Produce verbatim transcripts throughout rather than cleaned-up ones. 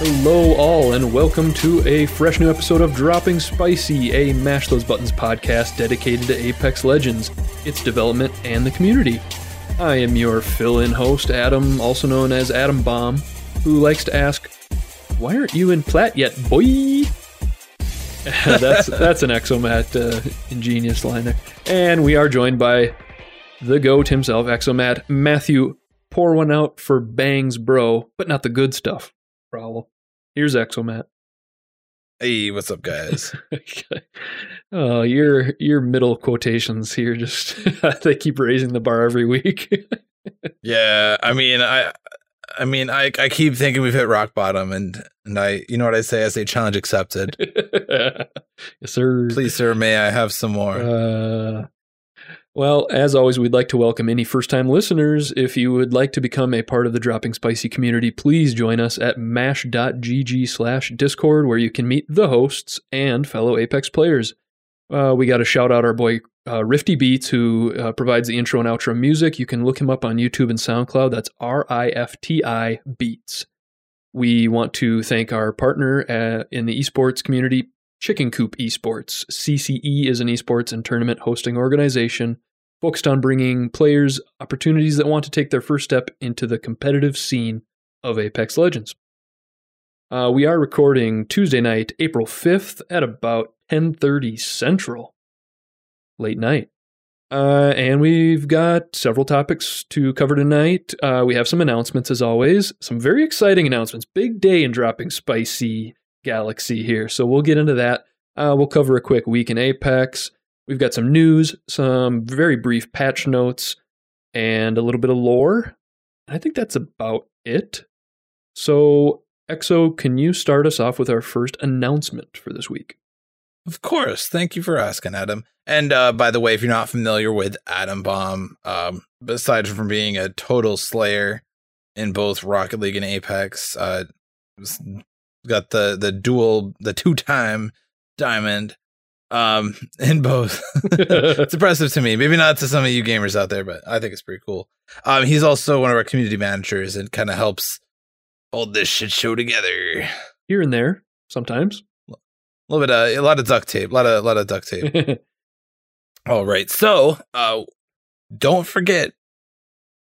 Hello all, and welcome to a fresh new episode of Dropping Spicy, a Mash Those Buttons podcast dedicated to Apex Legends, its development, and the community. I am your fill-in host, Adam, also known as Adam Bomb, who likes to ask, why aren't you in plat yet, boy? that's that's an ExoMatt uh, ingenious line there. And we are joined by the GOAT himself, ExoMatt. Matthew, pour one out for bangs, bro, but not the good stuff. Problem. Here's ExoMatt. Hey, what's up, guys? Okay. Oh, your your middle quotations here just they keep raising the bar every week. yeah, I mean, I, I mean, I, I keep thinking we've hit rock bottom, and and I, you know what I say? I say challenge accepted. Yes, sir. Please, sir, may I have some more? Uh, Well, as always, we'd like to welcome any first-time listeners. If you would like to become a part of the Dropping Spicy community, please join us at mash dot g g slash discord, where you can meet the hosts and fellow Apex players. Uh, we got to shout out our boy uh, Rifty Beats, who uh, provides the intro and outro music. You can look him up on YouTube and SoundCloud. That's R I F T I Beats. We want to thank our partner uh, in the esports community, Chicken Coop Esports. C C E is an esports and tournament hosting organization focused on bringing players opportunities that want to take their first step into the competitive scene of Apex Legends. Uh, we are recording Tuesday night, April fifth at about ten thirty Central, late night. Uh, and we've got several topics to cover tonight. Uh, we have some announcements as always, some very exciting announcements. Big day in Dropping Spicy Galaxy here, so we'll get into that. Uh, we'll cover a quick week in Apex. We've got some news, some very brief patch notes, and a little bit of lore. I think that's about it. So, Exo, can you start us off with our first announcement for this week? Of course. Thank you for asking, Adam. And uh, by the way, if you're not familiar with Adam Bomb, um, aside from being a total slayer in both Rocket League and Apex, uh, got the the dual, the two-time diamond um in both. It's impressive to me, maybe not to some of you gamers out there, but I think it's pretty cool. Um he's also one of our community managers and kind of helps hold this shit show together here and there sometimes. A little bit uh, a lot of duct tape, a lot of a lot of duct tape. All right, so uh don't forget,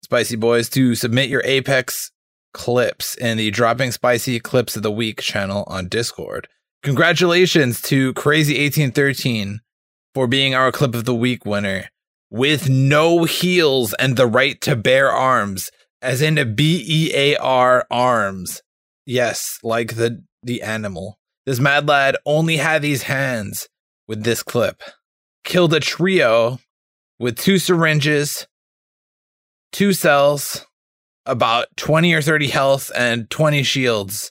spicy boys, to submit your Apex clips in the Dropping Spicy Clips of the Week channel on Discord. Congratulations to Crazy eighteen thirteen for being our Clip of the Week winner with no heels and the right to bear arms, as in a B E A R arms. Yes, like the, the animal. This mad lad only had these hands with this clip. Killed a trio with two syringes, two cells, about twenty or thirty health and twenty shields,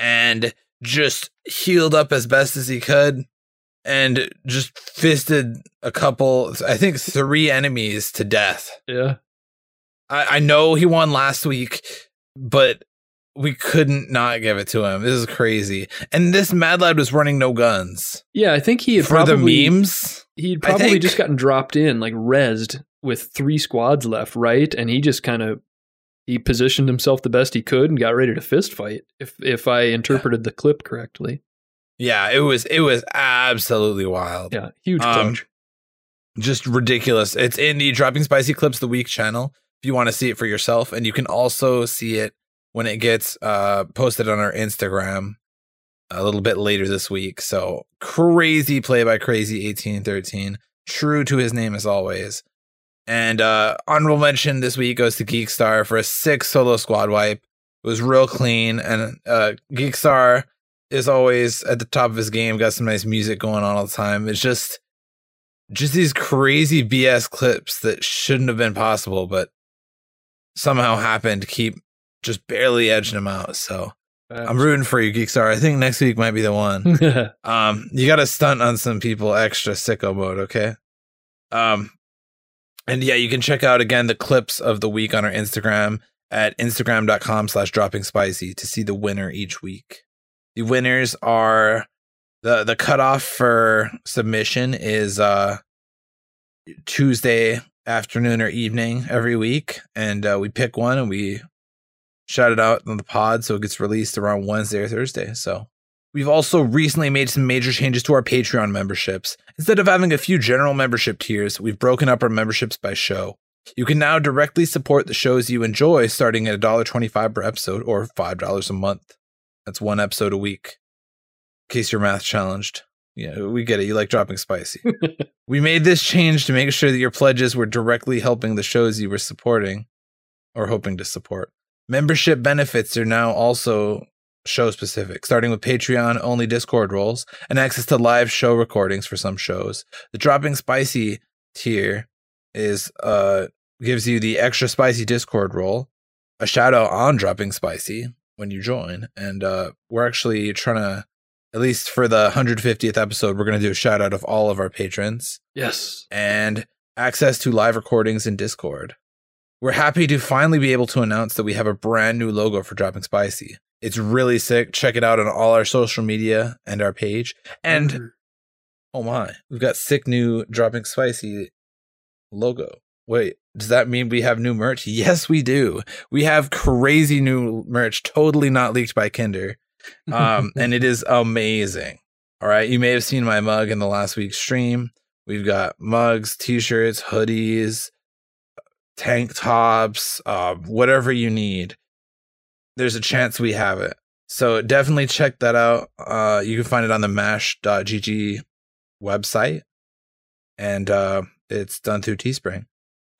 and just healed up as best as he could and just fisted a couple, I think three enemies to death. Yeah. I, I know he won last week, but we couldn't not give it to him. This is crazy. And this mad lad was running no guns. Yeah, I think he had for probably, the memes. He'd probably just gotten dropped in, like rezzed with three squads left, right? And he just kind of He positioned himself the best he could and got ready to fist fight, if if I interpreted the clip correctly. Yeah, it was it was absolutely wild. Yeah, huge punch. Um, just ridiculous. It's in the Dropping Spicy Clips of the Week channel if you want to see it for yourself. And you can also see it when it gets uh, posted on our Instagram a little bit later this week. So crazy play by Crazy eighteen thirteen. True to his name as always. And uh, honorable mention this week goes to Geekstar for a six solo squad wipe. It was real clean, and uh, Geekstar is always at the top of his game. Got some nice music going on all the time. It's just, just these crazy B S clips that shouldn't have been possible, but somehow happened. Keep just barely edging him out. So That's I'm rooting for you, Geekstar. I think next week might be the one. um, you got to stunt on some people extra sicko mode, okay? Um, and yeah, you can check out, again, the clips of the week on our Instagram at instagram.com slash dropping spicy to see the winner each week. The winners are... The the cutoff for submission is uh, Tuesday afternoon or evening every week. And uh, we pick one and we shout it out on the pod so it gets released around Wednesday or Thursday. So we've also recently made some major changes to our Patreon memberships. Instead of having a few general membership tiers, we've broken up our memberships by show. You can now directly support the shows you enjoy starting at one dollar and twenty-five cents per episode or five dollars a month. That's one episode a week. In case you're math challenged. Yeah, we get it. You like dropping spicy. We made this change to make sure that your pledges were directly helping the shows you were supporting or hoping to support. Membership benefits are now also show specific, starting with Patreon only Discord roles and access to live show recordings for some shows. The Dropping Spicy tier is uh gives you the extra spicy Discord role, a shout out on Dropping Spicy when you join, and uh we're actually trying to, at least for the one hundred fiftieth episode, we're going to do a shout out of all of our patrons. Yes. And access to live recordings in Discord. We're happy to finally be able to announce that we have a brand new logo for Dropping Spicy. It's really sick. Check it out on all our social media and our page. And mm-hmm. oh my, we've got sick new Dropping Spicy logo. Wait, does that mean we have new merch? Yes, we do. We have crazy new merch, totally not leaked by Kinder. um and it is amazing. All right, you may have seen my mug in the last week's stream. We've got mugs, t-shirts, hoodies, tank tops, uh whatever you need. There's a chance we have it, so definitely check that out. Uh you can find it on the mash dot g g website, and uh it's done through Teespring.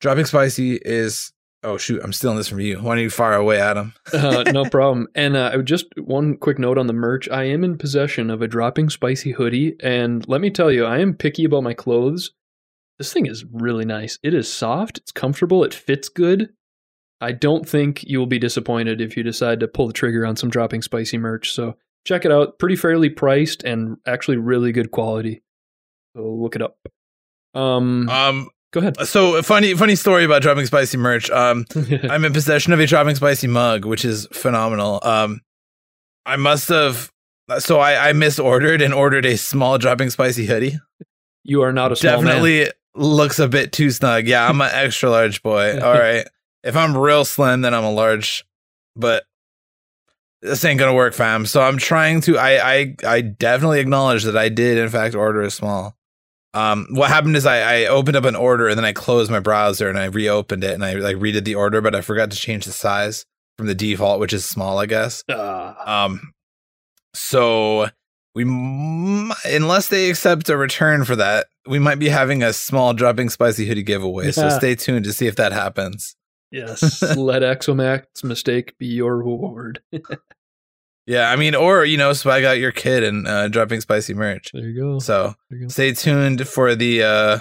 Dropping Spicy is... Oh, shoot. I'm stealing this from you. Why don't you fire away, Adam? uh, no problem. And uh, just one quick note on the merch. I am in possession of a Dropping Spicy hoodie. And let me tell you, I am picky about my clothes. This thing is really nice. It is soft. It's comfortable. It fits good. I don't think you will be disappointed if you decide to pull the trigger on some Dropping Spicy merch. So check it out. Pretty fairly priced and actually really good quality. So look it up. Um... um- Go ahead. So funny, funny story about Dropping Spicy merch. Um, I'm in possession of a Dropping Spicy mug, which is phenomenal. Um, I must have, so I, I misordered and ordered a small Dropping Spicy hoodie. You are not a small Definitely man. Looks a bit too snug. Yeah, I'm an extra large boy. All right. If I'm real slim, then I'm a large, but this ain't going to work, fam. So I'm trying to, I, I, I definitely acknowledge that I did, in fact, order a small. Um, what happened is I, I opened up an order and then I closed my browser and I reopened it and I like redid the order, but I forgot to change the size from the default, which is small, I guess. Uh. Um, so we, m- unless they accept a return for that, we might be having a small Dropping Spicy hoodie giveaway. Yeah. So stay tuned to see if that happens. Yes. Let ExoMatt's mistake be your reward. Yeah, I mean, or, you know, swag out your kid and uh, Dropping Spicy merch. There you go. So you go. Stay tuned for the uh,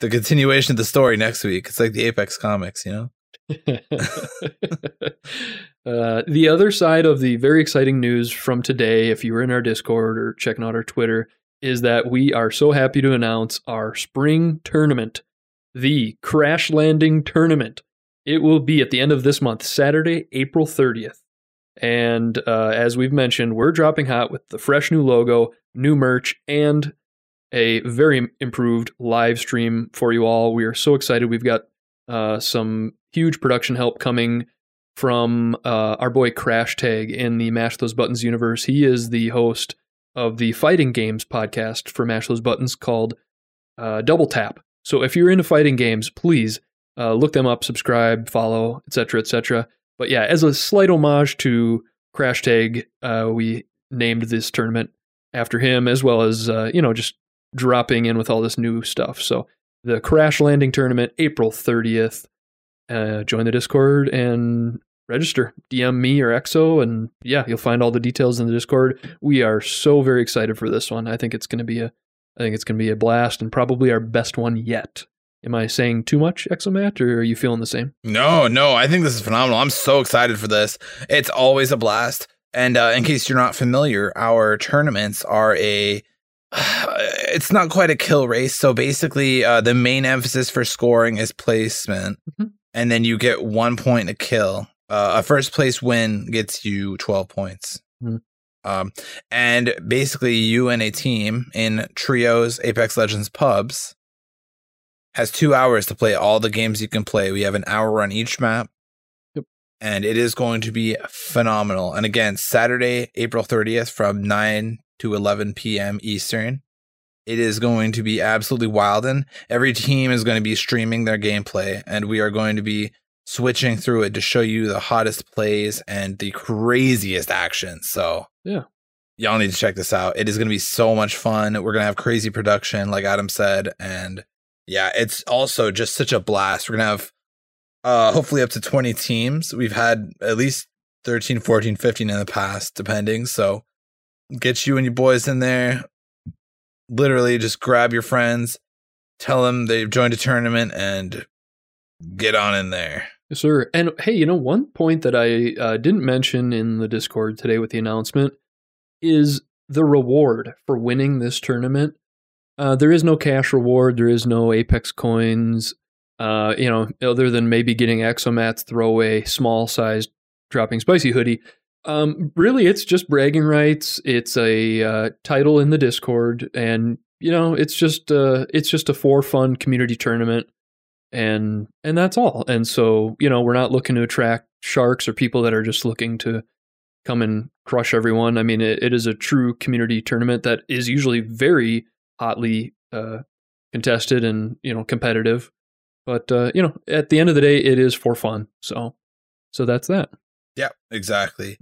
the continuation of the story next week. It's like the Apex comics, you know? uh, the other side of the very exciting news from today, if you were in our Discord or checking out our Twitter, is that we are so happy to announce our spring tournament, the Crash Landing Tournament. It will be at the end of this month, Saturday, April thirtieth. And uh, as we've mentioned, we're dropping hot with the fresh new logo, new merch, and a very improved live stream for you all. We are so excited. We've got uh, some huge production help coming from uh, our boy Crash Tag in the Mash Those Buttons universe. He is the host of the fighting games podcast for Mash Those Buttons called uh, Double Tap. So if you're into fighting games, please uh, look them up, subscribe, follow, et cetera, et cetera. But yeah, as a slight homage to Crash Tag, uh, we named this tournament after him, as well as, uh, you know, just dropping in with all this new stuff. So the Crash Landing Tournament, April thirtieth. Uh, join the Discord and register. D M me or Exo, and yeah, you'll find all the details in the Discord. We are so very excited for this one. I think it's going to be a, I think it's going to be a blast, and probably our best one yet. Am I saying too much, ExoMatt, or are you feeling the same? No, no, I think this is phenomenal. I'm so excited for this. It's always a blast. And uh, in case you're not familiar, our tournaments are a... It's not quite a kill race. So basically, uh, the main emphasis for scoring is placement. Mm-hmm. And then you get one point to kill. Uh, a first place win gets you twelve points. Mm-hmm. Um, and basically, you and a team in trios, Apex Legends pubs... has two hours to play all the games you can play. We have an hour on each map. Yep. And it is going to be phenomenal. And again, Saturday, April thirtieth from nine to eleven p.m. Eastern. It is going to be absolutely wild. And every team is going to be streaming their gameplay. And we are going to be switching through it to show you the hottest plays and the craziest action. So yeah, y'all need to check this out. It is going to be so much fun. We're going to have crazy production, like Adam said. And yeah, it's also just such a blast. We're going to have uh, hopefully up to twenty teams. We've had at least thirteen, fourteen, fifteen in the past, depending. So get you and your boys in there. Literally just grab your friends, tell them they've joined a tournament, and get on in there. Yes, sir. And hey, you know, one point that I uh, didn't mention in the Discord today with the announcement is the reward for winning this tournament. Uh, there is no cash reward. There is no Apex coins, uh, you know, other than maybe getting ExoMatt's throwaway small sized Dropping Spicy hoodie. Um, really, it's just bragging rights. It's a uh, title in the Discord, and you know, it's just uh, it's just a for fun community tournament, and and that's all. And so, you know, we're not looking to attract sharks or people that are just looking to come and crush everyone. I mean, it, it is a true community tournament that is usually very hotly uh, contested and, you know, competitive. But, uh, you know, at the end of the day, it is for fun. So, so that's that. Yeah, exactly.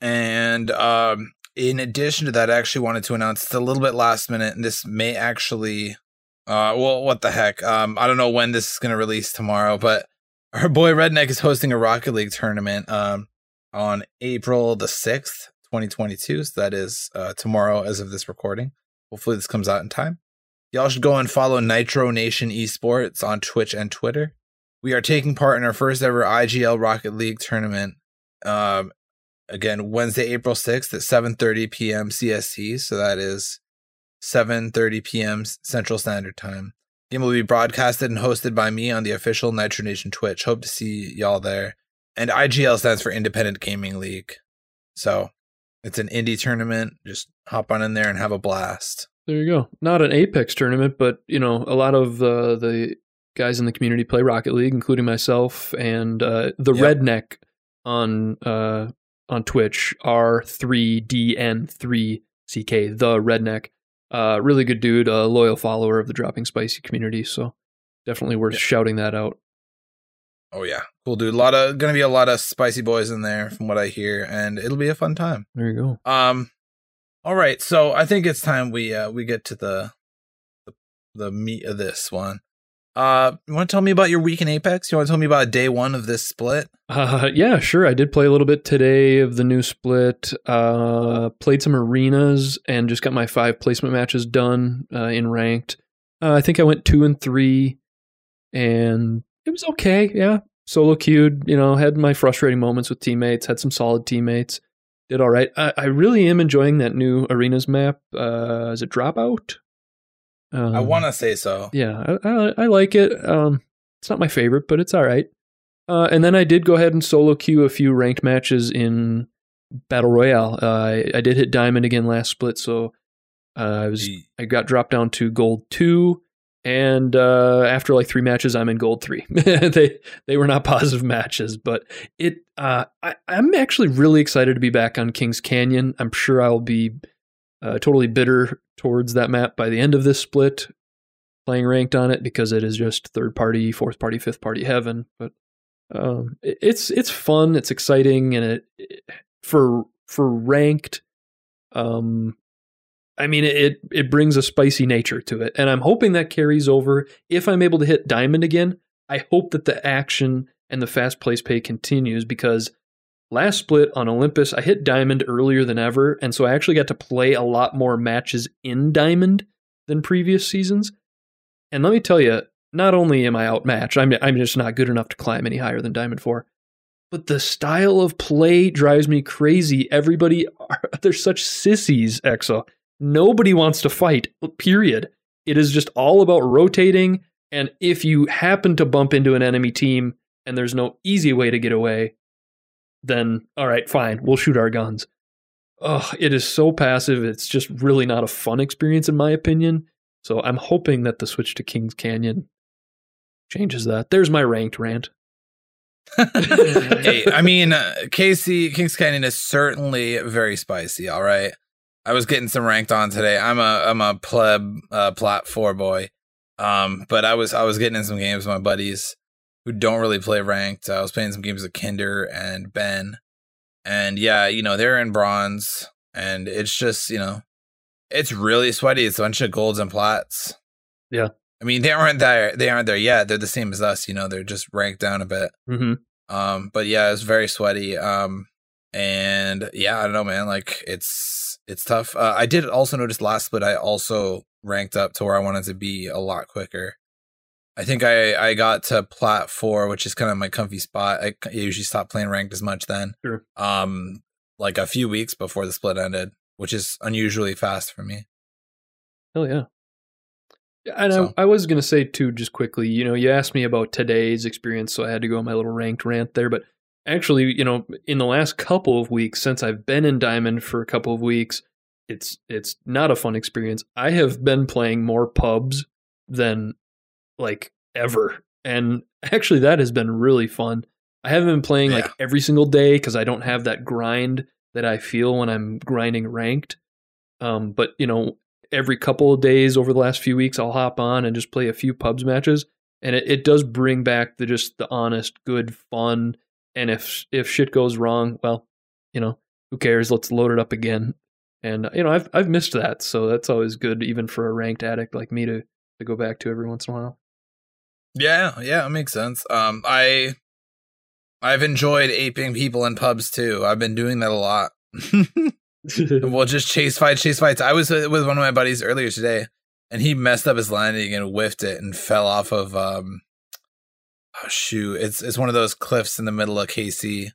And um, in addition to that, I actually wanted to announce it's a little bit last minute, and this may actually, uh, well, what the heck? Um, I don't know when this is going to release tomorrow, but our boy Redneck is hosting a Rocket League tournament um, on April the sixth, twenty twenty-two. So that is uh, tomorrow as of this recording. Hopefully this comes out in time. Y'all should go and follow Nitro Nation Esports on Twitch and Twitter. We are taking part in our first ever I G L Rocket League tournament. Um, again, Wednesday, April sixth at seven thirty p.m. C S T. So that is seven thirty p.m. Central Standard Time. Game will be broadcasted and hosted by me on the official Nitro Nation Twitch. Hope to see y'all there. And I G L stands for Independent Gaming League. So it's an indie tournament. Just hop on in there and have a blast. There you go. Not an Apex tournament, but, you know, a lot of uh, the guys in the community play Rocket League, including myself, and uh, the yep. Redneck on uh, on Twitch, R three D N three C K, the Redneck. Uh, really good dude, a loyal follower of the Dropping Spicy community, so definitely worth yep. shouting that out. Oh yeah, cool dude. A lot of gonna be a lot of spicy boys in there, from what I hear, and it'll be a fun time. There you go. Um, all right, so I think it's time we uh, we get to the, the the meat of this one. Uh, you want to tell me about your week in Apex? You want to tell me about day one of this split? Uh, yeah, sure. I did play a little bit today of the new split. Uh, played some arenas and just got my five placement matches done uh, in ranked. Uh, I think I went two and three, and it was okay, yeah. Solo queued, you know, had my frustrating moments with teammates, had some solid teammates, did all right. I, I really am enjoying that new Arenas map. Uh, is it Dropout? Um, I want to say so. Yeah, I, I, I like it. Um, it's not my favorite, but it's all right. Uh, and then I did go ahead and solo queue a few ranked matches in Battle Royale. Uh, I, I did hit Diamond again last split, so uh, I was Gee. I got dropped down to Gold two. And uh, after like three matches, I'm in gold three. they they were not positive matches, but it uh, I, I'm actually really excited to be back on King's Canyon. I'm sure I'll be uh, totally bitter towards that map by the end of this split, playing ranked on it because it is just third party, fourth party, fifth party heaven. But um, it, it's it's fun, it's exciting, and it, it for for ranked. Um, I mean, it it brings a spicy nature to it, and I'm hoping that carries over. If I'm able to hit Diamond again, I hope that the action and the fast place pay continues, because last split on Olympus, I hit Diamond earlier than ever, and so I actually got to play a lot more matches in Diamond than previous seasons. And let me tell you, Not only am I outmatched, I'm, I'm just not good enough to climb any higher than Diamond four. But the style of play drives me crazy. Everybody, are, they're such sissies, Exo. Nobody wants to fight, period. It is just all about rotating, and if you happen to bump into an enemy team and there's no easy way to get away, then, all right, fine, we'll shoot our guns. Oh, it is so passive. It's just really not a fun experience, in my opinion. So I'm hoping that the switch to King's Canyon changes that. There's my ranked rant. Hey, I mean, uh, Casey, King's Canyon is certainly very spicy. All right, I was getting some ranked on today. I'm a I'm a pleb uh, plat four boy, um, but I was I was getting in some games with my buddies who don't really play ranked. I was playing some games with Kinder and Ben, and yeah, you know they're in bronze, and it's just you know it's really sweaty. It's a bunch of golds and plats. Yeah. I mean, they aren't there. They aren't there yet. They're the same as us, you know. They're just ranked down a bit. Mm-hmm. Um, but yeah, it's very sweaty. Um, and yeah, I don't know, man. Like it's it's tough. Uh, I did also notice last split. I also ranked up to where I wanted to be a lot quicker. I think I, I got to plat four, which is kind of my comfy spot. I usually stopped playing ranked as much then. Sure. Um, like a few weeks before the split ended, which is unusually fast for me. Hell yeah. And so. I, I was going to say, too, just quickly, you know, you asked me about today's experience, so I had to go on my little ranked rant there. But actually, you know, in the last couple of weeks, since I've been in Diamond for a couple of weeks, it's it's not a fun experience. I have been playing more pubs than, like, ever. And actually, that has been really fun. I haven't been playing, yeah. like, every single day because I don't have that grind that I feel when I'm grinding ranked. Um, but, you know... every couple of days over the last few weeks, I'll hop on and just play a few pubs matches. And it, it does bring back the just the honest, good fun. And if if shit goes wrong, well, you know, who cares? Let's load it up again. And, you know, I've I've missed that. So that's always good, even for a ranked addict like me to, to go back to every once in a while. Yeah, yeah, it makes sense. Um, I, I've enjoyed aping people in pubs, too. I've been doing that a lot. We'll just chase fights, chase fights. I was with one of my buddies earlier today, and he messed up his landing and whiffed it and fell off of um, oh shoot, it's it's one of those cliffs in the middle of K C,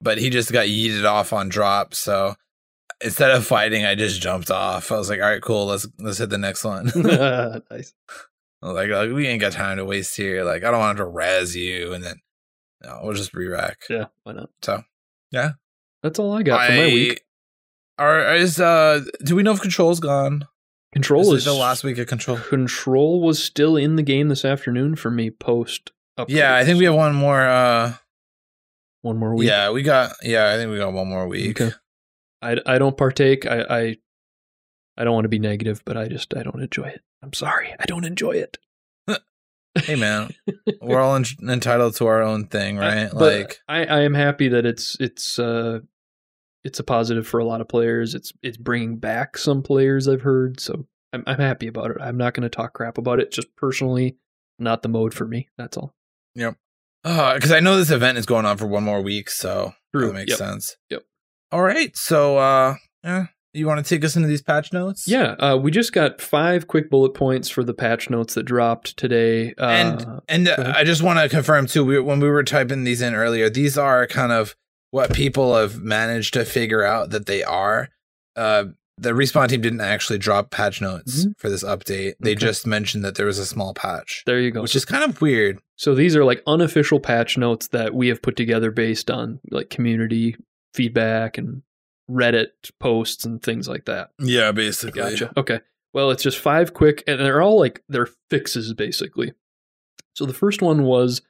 but he just got yeeted off on drop. So instead of fighting, I just jumped off. I was like, all right, cool, let's let's hit the next one. Nice. I was like, like, we ain't got time to waste here. Like, I don't want to res you, and then no, we'll just re-rack. Yeah, why not? So yeah, that's all I got I, for my week. Are is uh do we know if Control's gone? Control is, is the last week of Control. Control was still in the game this afternoon for me post update. Yeah, I think we have one more uh one more week. Yeah, we got yeah, I think we got one more week. Okay. I I don't partake. I I I don't want to be negative, but I just I don't enjoy it. I'm sorry. I don't enjoy it. Hey man, we're all in, entitled to our own thing, right? I, like I I am happy that it's it's uh It's a positive for a lot of players. It's it's bringing back some players, I've heard, so I'm I'm happy about it. I'm not going to talk crap about it. Just personally, not the mode for me. That's all. Yep. Because uh, I know this event is going on for one more week, so True. That makes yep. sense. Yep. All right. So, uh, yeah, you want to take us into these patch notes? Yeah. Uh, we just got five quick bullet points for the patch notes that dropped today. Uh, and and uh, I just want to confirm too. We, when we were typing these in earlier, these are kind of what people have managed to figure out that they are. Uh, the Respawn team didn't actually drop patch notes mm-hmm. for this update. They okay. just mentioned that there was a small patch. There you go. Which is kind of weird. So these are like unofficial patch notes that we have put together based on like community feedback and Reddit posts and things like that. Yeah, basically. Gotcha. Okay. Well, it's just five quick, and they're all like, they're fixes basically. So the first one was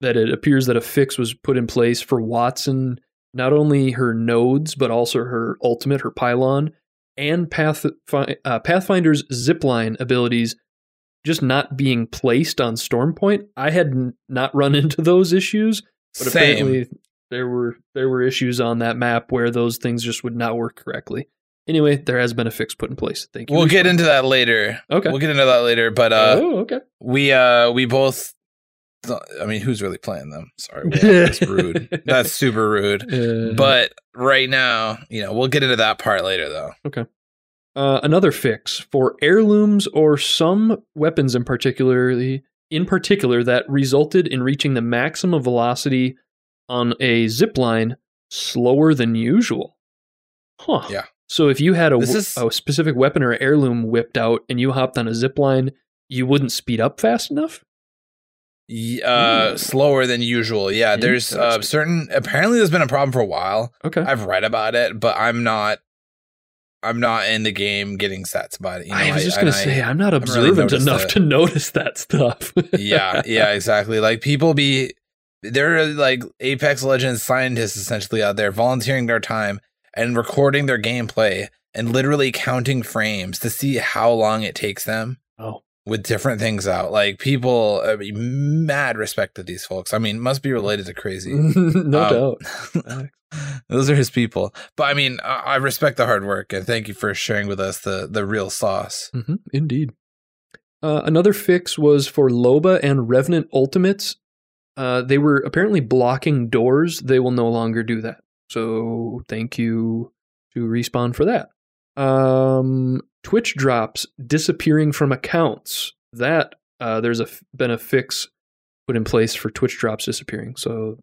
that it appears that a fix was put in place for Watson. Not only her nodes, but also her ultimate, her pylon, and Path, uh, Pathfinder's zipline abilities just not being placed on Stormpoint. I had n- not run into those issues, but Same. apparently there were there were issues on that map where those things just would not work correctly. Anyway, there has been a fix put in place. Thank you. We'll get into that later. Okay. We'll get into that later, but uh, oh, okay. we, uh, we both... I mean, who's really playing them? Sorry, well, that's rude. That's super rude. Uh, but right now, you know, we'll get into that part later, though. Okay. Uh, another fix for heirlooms or some weapons in particularly in particular that resulted in reaching the maximum velocity on a zip line slower than usual. Huh. Yeah. So if you had a, is... a specific weapon or heirloom whipped out and you hopped on a zip line, you wouldn't speed up fast enough? Uh, slower than usual. Yeah, there's uh, certain. Apparently, there's been a problem for a while. Okay, I've read about it, but I'm not. I'm not in the game getting stats about it. You know, I was just I, gonna I, say I'm not observant really enough that. to notice that stuff. yeah, yeah, exactly. Like people be, they're like Apex Legends scientists essentially out there volunteering their time and recording their gameplay and literally counting frames to see how long it takes them. Oh. With different things out, like people, I mean, mad respect to these folks. I mean, must be related to Crazy, no um, doubt. Those are his people. But I mean, I, I respect the hard work, and thank you for sharing with us the the real sauce. Mm-hmm, indeed. Uh, another fix was for Loba and Revenant Ultimates. Uh, they were apparently blocking doors. They will no longer do that. So thank you to Respawn for that. Um. Twitch drops disappearing from accounts. That uh, there's a, been a fix put in place for Twitch drops disappearing. So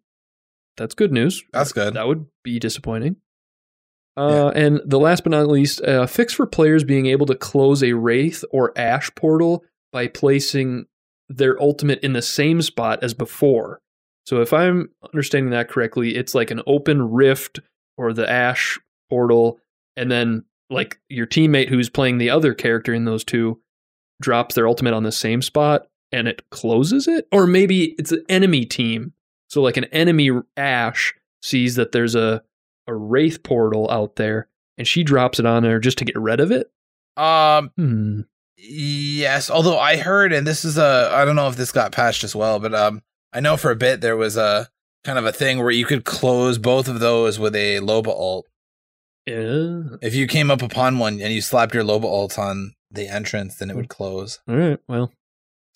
that's good news. That's good. That would be disappointing. Uh, yeah. And the last but not least, a fix for players being able to close a Wraith or Ash portal by placing their ultimate in the same spot as before. So if I'm understanding that correctly, it's like an open rift or the Ash portal, and then like your teammate who's playing the other character in those two drops their ultimate on the same spot and it closes it. Or maybe it's an enemy team. So like an enemy Ash sees that there's a, a Wraith portal out there and she drops it on there just to get rid of it. Um, hmm. Yes. Although I heard, and this is a, I don't know if this got patched as well, but um, I know for a bit there was a kind of a thing where you could close both of those with a Loba ult. If you came up upon one and you slapped your Loba ult on the entrance, then it would close. All right. Well,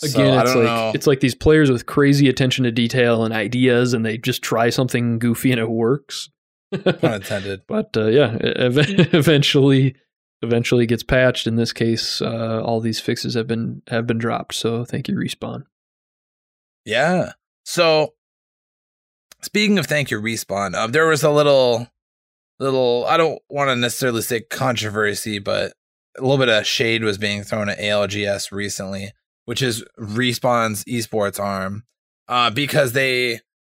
again, so, it's, like, it's like these players with crazy attention to detail and ideas, and they just try something goofy and it works. Pun intended. But uh, yeah, ev- eventually, eventually gets patched. In this case, uh, all these fixes have been have been dropped. So thank you, Respawn. Yeah. So speaking of thank you, Respawn, um, there was a little. Little, I don't want to necessarily say controversy, but a little bit of shade was being thrown at A L G S recently, which is Respawn's esports arm, uh, because they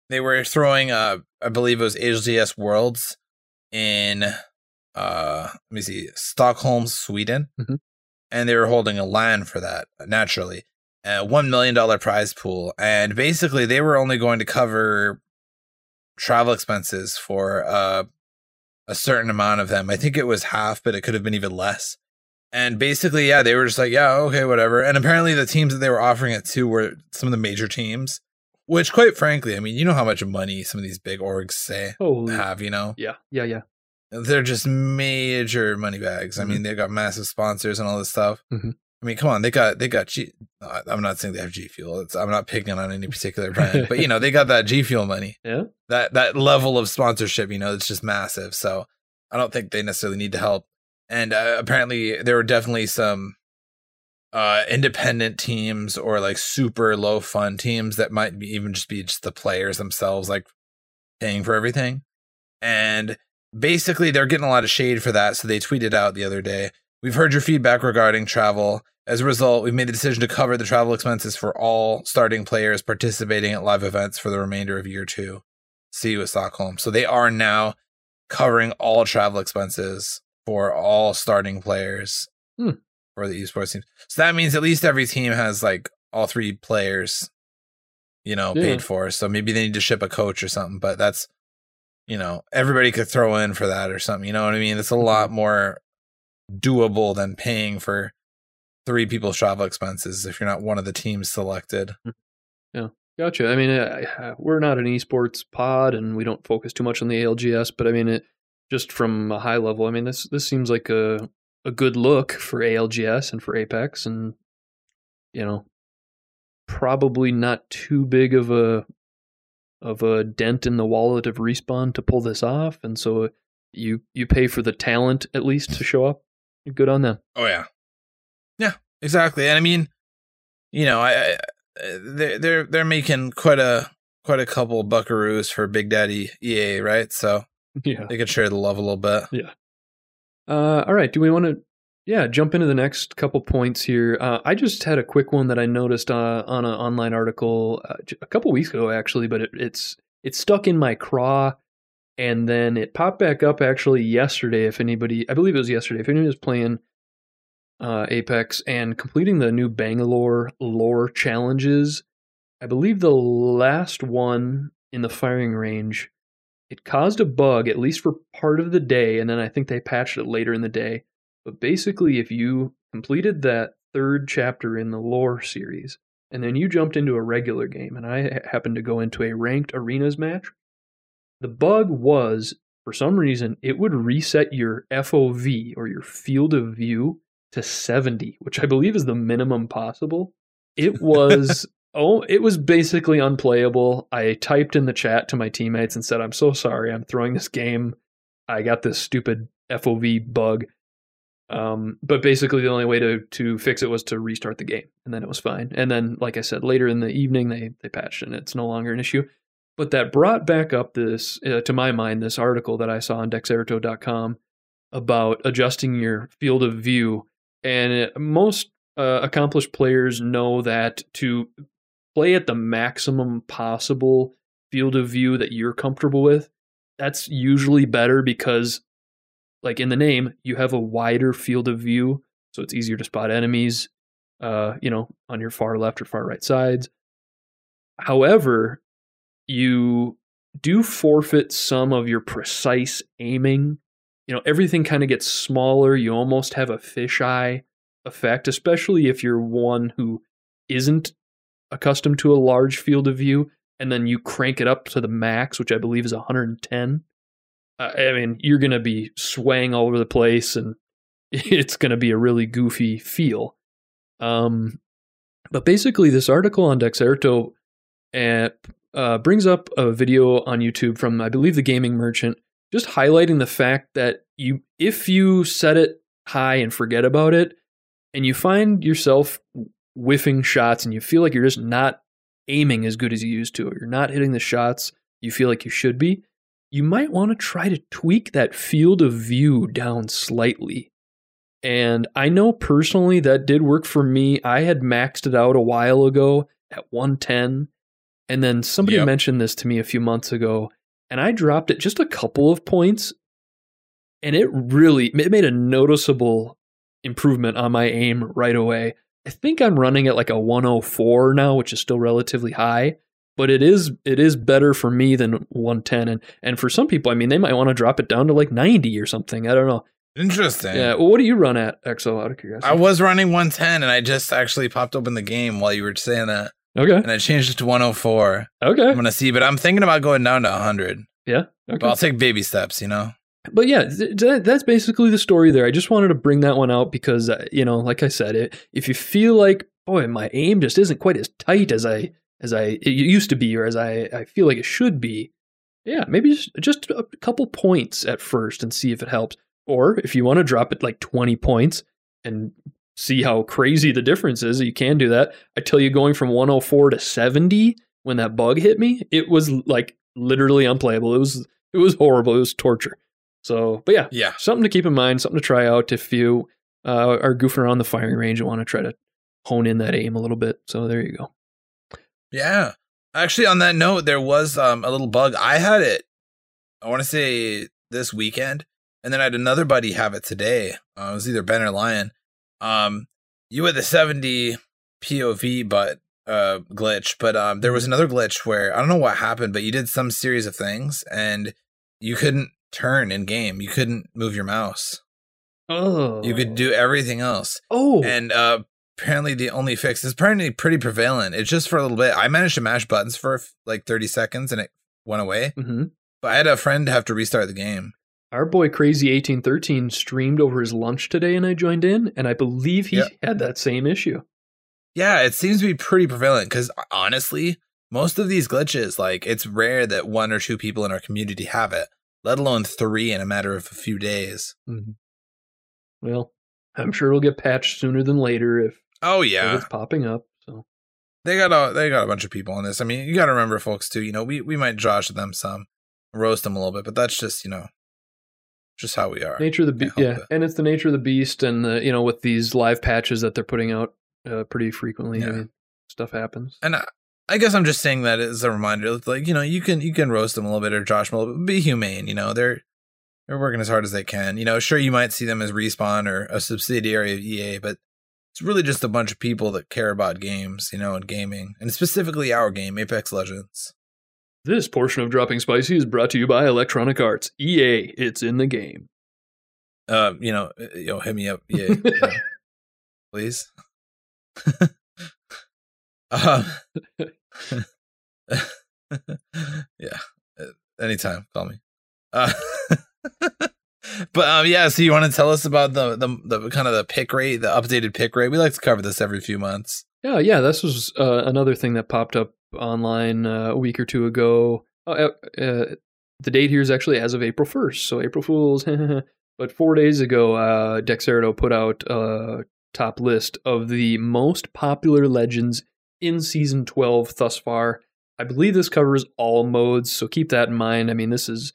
they were throwing, uh, I believe it was A L G S Worlds in, uh, let me see, Stockholm, Sweden, mm-hmm. and they were holding a LAN for that, naturally, a one million dollars prize pool, and basically they were only going to cover travel expenses for uh. a certain amount of them. I think it was half, but it could have been even less. And basically, yeah, they were just like, yeah, okay, whatever. And apparently the teams that they were offering it to were some of the major teams, which quite frankly, I mean, you know how much money some of these big orgs say Holy. have, you know? Yeah, yeah, yeah. They're just major money bags. Mm-hmm. I mean, they got massive sponsors and all this stuff. Mm-hmm. I mean, come on, they got, they got G. I'm not saying they have G Fuel. It's, I'm not picking on any particular brand, but you know, they got that G Fuel money. Yeah. That, that level of sponsorship, you know, it's just massive. So I don't think they necessarily need to help. And uh, apparently there were definitely some uh, independent teams or like super low fund teams that might be even just be just the players themselves, like paying for everything. And basically they're getting a lot of shade for that. So they tweeted out the other day, "We've heard your feedback regarding travel. As a result, we've made the decision to cover the travel expenses for all starting players participating at live events for the remainder of year two. See you at Stockholm." So they are now covering all travel expenses for all starting players hmm. for the esports teams. So that means at least every team has like all three players, you know, yeah. paid for. So maybe they need to ship a coach or something, but that's, you know, everybody could throw in for that or something. You know what I mean? It's a lot more doable than paying for three people's travel expenses if you're not one of the teams selected. Yeah, gotcha. I mean, uh, we're not an esports pod and we don't focus too much on the A L G S, but I mean, it, just from a high level, I mean, this this seems like a, a good look for A L G S and for Apex, and, you know, probably not too big of a of a dent in the wallet of Respawn to pull this off, and so you you pay for the talent at least to show up. You're good on them. Oh yeah. Yeah, exactly. And I mean, you know, I, I they're they're they're making quite a quite a couple buckaroos for Big Daddy E A, right? So yeah, they could share the love a little bit. Yeah. Uh, all right. Do we want to? Yeah, jump into the next couple points here. Uh, I just had a quick one that I noticed uh, on an online article uh, a couple weeks ago, actually, but it, it's it's stuck in my craw, and then it popped back up actually yesterday. If anybody, I believe it was yesterday, if anybody was playing uh, Apex and completing the new Bangalore lore challenges, I believe the last one in the firing range, it caused a bug, at least for part of the day, and then I think they patched it later in the day. But basically, if you completed that third chapter in the lore series, and then you jumped into a regular game, and I happened to go into a ranked arenas match, the bug was, for some reason, it would reset your F O V, or your field of view, to seventy, which I believe is the minimum possible. It was, oh, it was basically unplayable. I typed in the chat to my teammates and said, "I'm so sorry, I'm throwing this game. I got this stupid F O V bug." Um, but basically the only way to, to fix it was to restart the game, and then it was fine. And then, like I said, later in the evening, they, they patched it, and it's no longer an issue. But that brought back up this, uh, to my mind, this article that I saw on Dexerto dot com about adjusting your field of view. And it, most uh, accomplished players know that to play at the maximum possible field of view that you're comfortable with, that's usually better because, like in the name, you have a wider field of view, so it's easier to spot enemies, uh, you know, on your far left or far right sides. However, you do forfeit some of your precise aiming. You know, everything kind of gets smaller. You almost have a fisheye effect, especially if you're one who isn't accustomed to a large field of view, and then you crank it up to the max, which I believe is one hundred ten. I mean, you're going to be swaying all over the place, and it's going to be a really goofy feel. Um, but basically, this article on Dexerto uh, uh, brings up a video on YouTube from, I believe, the Gaming Merchant, just highlighting the fact that you, if you set it high and forget about it, and you find yourself whiffing shots, and you feel like you're just not aiming as good as you used to, or you're not hitting the shots you feel like you should be, you might want to try to tweak that field of view down slightly. And I know personally that did work for me. I had maxed it out a while ago at one ten. And then somebody yep. mentioned this to me a few months ago, and I dropped it just a couple of points. And it really it made a noticeable improvement on my aim right away. I think I'm running at like a one oh four now, which is still relatively high. But it is it is better for me than one ten, and and for some people, I mean, they might want to drop it down to like ninety or something. I don't know. Interesting. Yeah. Well, what do you run at, Exo? Out of curiosity, I was running one ten, and I just actually popped open the game while you were saying that. Okay. And I changed it to one oh four. Okay. I'm gonna see, but I'm thinking about going down to one hundred. Yeah. Okay. But I'll take baby steps, you know. But yeah, th- th- that's basically the story there. I just wanted to bring that one out because uh, you know, like I said, it, if you feel like, boy, my aim just isn't quite as tight as I. as I it used to be, or as I, I feel like it should be, yeah, maybe just, just a couple points at first and see if it helps. Or if you want to drop it like twenty points and see how crazy the difference is, you can do that. I tell you, going from one oh four to seventy when that bug hit me, it was like literally unplayable. It was it was horrible. It was torture. So, but yeah, yeah. something to keep in mind, something to try out if you uh, are goofing around the firing range and want to try to hone in that aim a little bit. So there you go. Yeah. Actually, on that note, there was um, a little bug. I had it, I want to say, this weekend. And then I had another buddy have it today. Uh, it was either Ben or Lion. Um, you had the seventy P O V but, uh, glitch, but um, there was another glitch where, I don't know what happened, but you did some series of things, and you couldn't turn in-game. You couldn't move your mouse. Oh. You could do everything else. Oh. And... uh. Apparently the only fix is apparently pretty prevalent. It's just for a little bit. I managed to mash buttons for like thirty seconds and it went away. Mm-hmm. But I had a friend have to restart the game. Our boy Crazy eighteen thirteen streamed over his lunch today, and I joined in, and I believe he yep. had that same issue. Yeah, it seems to be pretty prevalent because honestly, most of these glitches, like, it's rare that one or two people in our community have it, let alone three in a matter of a few days. Mm-hmm. Well, I'm sure it'll get patched sooner than later if, oh, yeah. if it's popping up. So they got a they got a bunch of people on this. I mean, you got to remember, folks, too. You know, we we might josh them some, roast them a little bit, but that's just, you know, just how we are. Nature of the be- yeah, it. And it's the nature of the beast, and the, you know, with these live patches that they're putting out uh, pretty frequently, yeah. I mean, stuff happens. And I, I guess I'm just saying that as a reminder, like, you know, you can you can roast them a little bit or josh them a little bit, be humane. You know, they're they're working as hard as they can. You know, sure, you might see them as Respawn or a subsidiary of E A, but it's really just a bunch of people that care about games, you know, and gaming, and specifically our game, Apex Legends. This portion of Dropping Spicy is brought to you by Electronic Arts. E A, it's in the game. Uh, you know, yo, hit me up, E A, you know, please. um, yeah, anytime, call me. Uh, But um, yeah, so you want to tell us about the, the the kind of the pick rate, the updated pick rate? We like to cover this every few months. Yeah, yeah, this was uh, another thing that popped up online uh, a week or two ago. Uh, uh, the date here is actually as of April first, so April Fools. But four days ago, uh, Dexerto put out a top list of the most popular legends in Season twelve thus far. I believe this covers all modes, so keep that in mind. I mean, this is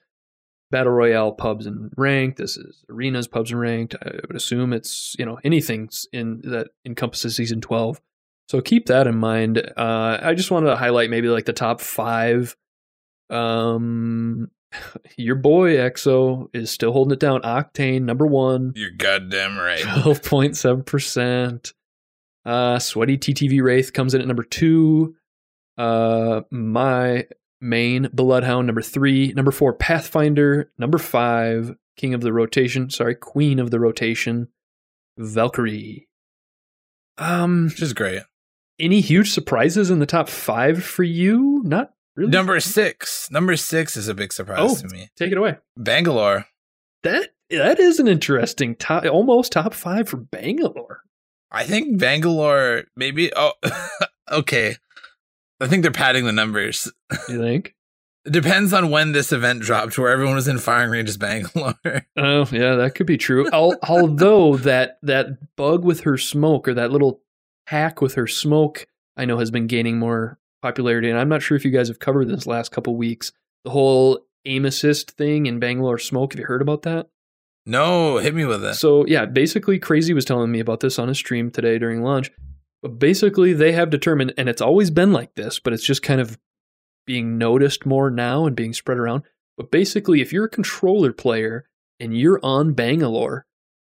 Battle Royale, pubs, and ranked. This is arenas, pubs, and ranked. I would assume it's, you know, anything in that encompasses Season twelve. So keep that in mind. Uh, I just wanted to highlight maybe like the top five. Um, your boy Exo is still holding it down. Octane, number one. You're goddamn right. twelve point seven percent. Uh, Sweaty T T V Wraith comes in at number two. Uh, my... Main, Bloodhound, number three. Number four, Pathfinder. Number five, King of the Rotation. Sorry, Queen of the Rotation, Valkyrie. Um, Which is great. Any huge surprises in the top five for you? Not really. Number six. Number six is a big surprise oh, to me. Take it away. Bangalore. That That is an interesting top, almost top five for Bangalore. I think Bangalore maybe... Oh, okay. I think they're padding the numbers. You think? It depends on when this event dropped, where everyone was in firing range of Bangalore. Oh, yeah, that could be true. Although that that bug with her smoke, or that little hack with her smoke, I know has been gaining more popularity. And I'm not sure if you guys have covered this last couple weeks. The whole aim assist thing in Bangalore smoke. Have you heard about that? No, hit me with it. So, yeah, basically Crazy was telling me about this on his stream today during lunch. But basically, they have determined, and it's always been like this, but it's just kind of being noticed more now and being spread around. But basically, if you're a controller player and you're on Bangalore,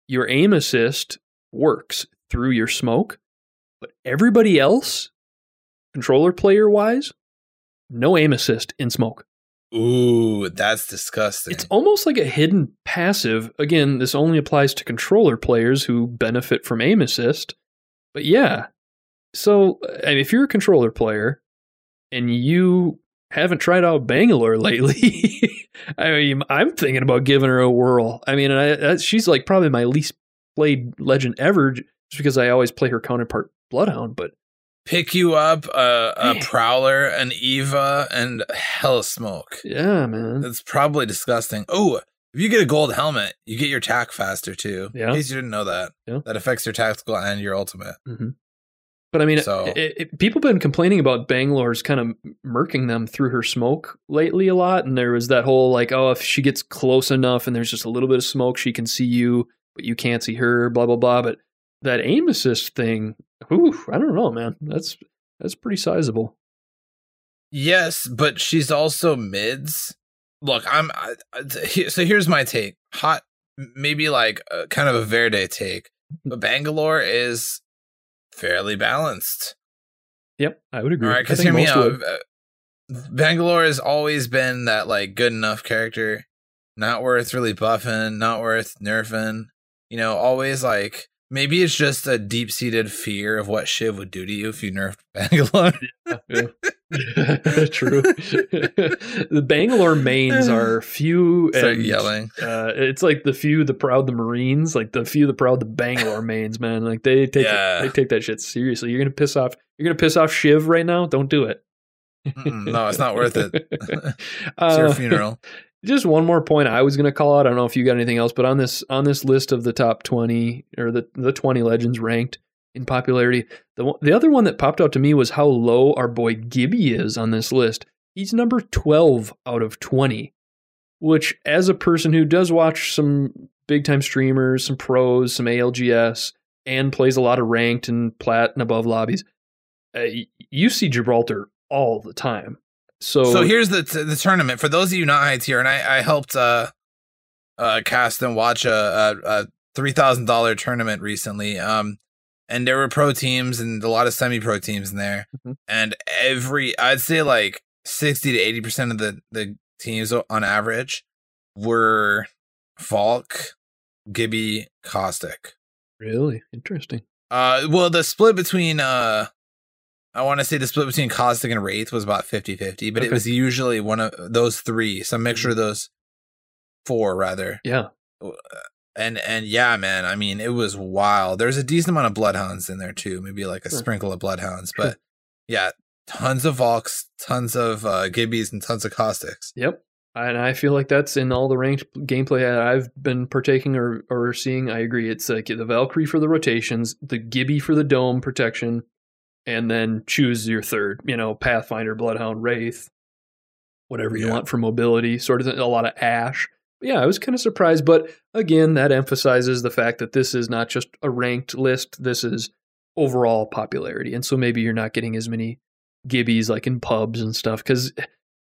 your aim assist works through your smoke. But everybody else, controller player-wise, no aim assist in smoke. Ooh, that's disgusting. It's almost like a hidden passive. Again, this only applies to controller players who benefit from aim assist. But yeah, so I mean, if you're a controller player and you haven't tried out Bangalore lately, I mean, I'm thinking about giving her a whirl. I mean, I, I, she's like probably my least played legend ever, just because I always play her counterpart Bloodhound. But pick you up a, a Prowler, an Eva, and Hell Smoke. Yeah, man, that's probably disgusting. Oh. If you get a gold helmet, you get your tack faster, too. Yeah. In case you didn't know that. Yeah. That affects your tactical and your ultimate. Mm-hmm. But, I mean, so. it, it, it, people have been complaining about Bangalore's kind of murking them through her smoke lately a lot. And there was that whole, like, oh, if she gets close enough and there's just a little bit of smoke, she can see you, but you can't see her, blah, blah, blah. But that aim assist thing, whew, I don't know, man. That's that's pretty sizable. Yes, but she's also mids. Look, I'm I, so here's my take. Hot, maybe like a, kind of a Verde take, but Bangalore is fairly balanced. Yep, I would agree. All right, because hear me out. Bangalore has always been that like good enough character, not worth really buffing, not worth nerfing. You know, always like maybe it's just a deep seated fear of what Shiv would do to you if you nerfed Bangalore. Yeah, yeah. True. The Bangalore mains are few and Start yelling. Uh, it's like the few, the proud, the Marines, like the few, the proud, the Bangalore mains, man. Like they take yeah. it, they take that shit seriously. You're gonna piss off you're gonna piss off Shiv right now? Don't do it. No, it's not worth it. It's uh, your funeral. Just one more point I was gonna call out. I don't know if you got anything else, but on this on this list of the top twenty or the the twenty legends ranked, in popularity. The, the other one that popped out to me was how low our boy Gibby is on this list. He's number twelve out of twenty, which as a person who does watch some big-time streamers, some pros, some A L G S, and plays a lot of ranked and plat and above lobbies, uh, you see Gibraltar all the time. So so here's the t- the tournament. For those of you not high tier, and I, I helped uh, uh, cast and watch a, a, a three thousand dollars tournament recently, um, and there were pro teams and a lot of semi-pro teams in there, mm-hmm. and every, I'd say like sixty to eighty percent of the, the teams on average were Valk, Gibby, Caustic. Really? Interesting. Uh, well, the split between... Uh, I want to say the split between Caustic and Wraith was about fifty-fifty, but okay. It was usually one of those three, some mixture of those four, rather. Yeah. And, and yeah, man, I mean, it was wild. There's a decent amount of Bloodhounds in there, too. Maybe like a sure. sprinkle of Bloodhounds. But yeah, tons of Valks, tons of uh, Gibbies, and tons of Caustics. Yep. And I feel like that's in all the ranked gameplay I've been partaking or, or seeing. I agree. It's like the Valkyrie for the rotations, the Gibby for the dome protection, and then choose your third, you know, Pathfinder, Bloodhound, Wraith, whatever you yeah. want for mobility, sort of a lot of Ash. But yeah, I was kind of surprised. But again, that emphasizes the fact that this is not just a ranked list. This is overall popularity. And so maybe you're not getting as many Gibbies like in pubs and stuff, because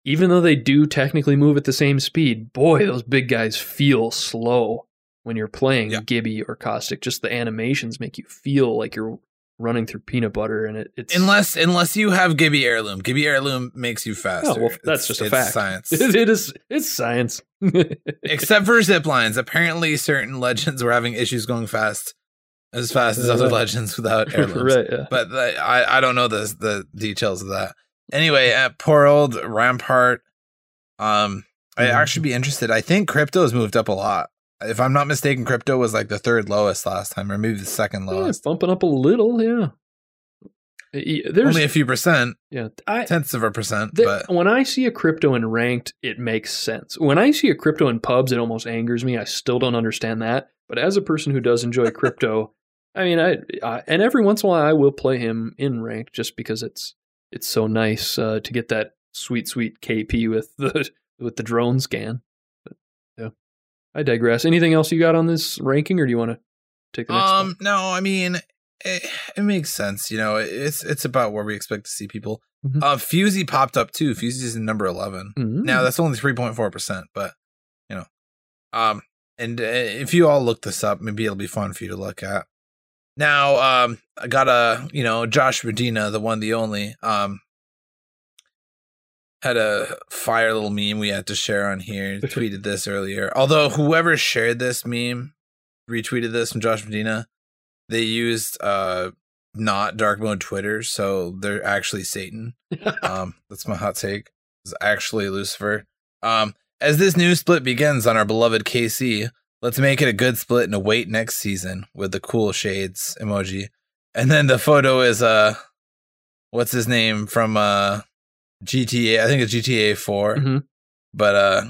even though they do technically move at the same speed, boy, those big guys feel slow when you're playing yeah. Gibby or Caustic. Just the animations make you feel like you're running through peanut butter, and it, it's... Unless unless you have Gibby Heirloom. Gibby Heirloom makes you faster. Oh, well, that's it's, just a it's fact. Science. It, it is, it's science. Except for zip lines. Apparently, certain legends were having issues going fast, as fast as other legends without heirlooms. Right, yeah. But the, I, I don't know the, the details of that. Anyway, at poor old Rampart, um, mm-hmm. I'd actually be interested. I think Crypto's moved up a lot. If I'm not mistaken, Crypto was like the third lowest last time, or maybe the second lowest. Yeah, bumping up a little, yeah. There's, Only a few percent, yeah, I, tenths of a percent. The, but when I see a Crypto in ranked, it makes sense. When I see a Crypto in pubs, it almost angers me. I still don't understand that. But as a person who does enjoy Crypto, I mean, I, I and every once in a while I will play him in ranked just because it's it's so nice uh, to get that sweet sweet K P with the with the drone scan. I digress. Anything else you got on this ranking, or do you want to take the next um, one? No, I mean, it, it makes sense. You know, it's it's about where we expect to see people. Mm-hmm. Uh, Fusey popped up, too. Fusey's in number eleven. Mm-hmm. Now, that's only three point four percent, but, you know. um, And uh, if you all look this up, maybe it'll be fun for you to look at. Now, um, I got a, you know, Josh Medina, the one, the only, um, had a fire little meme we had to share on here. Tweeted this earlier. Although whoever shared this meme, retweeted this from Josh Medina, they used uh, not dark mode Twitter, so they're actually Satan. um, that's my hot take. It's actually Lucifer. Um, as this new split begins on our beloved K C, let's make it a good split and await next season with the cool shades emoji. And then the photo is, uh, what's his name from... Uh, G T A, I think it's G T A four, mm-hmm. but uh,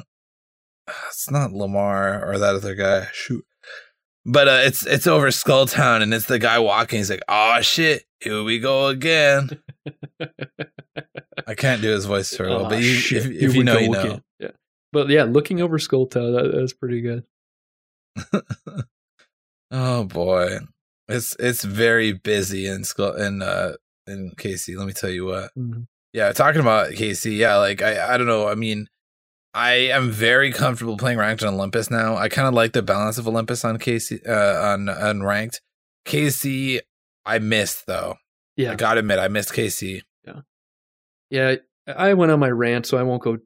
it's not Lamar or that other guy. Shoot, but uh, it's it's over Skulltown, and it's the guy walking. He's like, "Oh shit, here we go again." I can't do his voice very well, oh, but you, if, if you know, you know. Again. Yeah, but yeah, looking over Skulltown, that, that's pretty good. Oh boy, it's it's very busy in Skull in uh in K C. Let me tell you what. Mm-hmm. Yeah, talking about K C, yeah, like, I, I don't know, I mean, I am very comfortable playing ranked on Olympus now. I kind of like the balance of Olympus on K C, uh, on, on ranked. K C, I missed, though. Yeah. I gotta admit, I missed K C. Yeah. Yeah, I went on my rant, so I won't go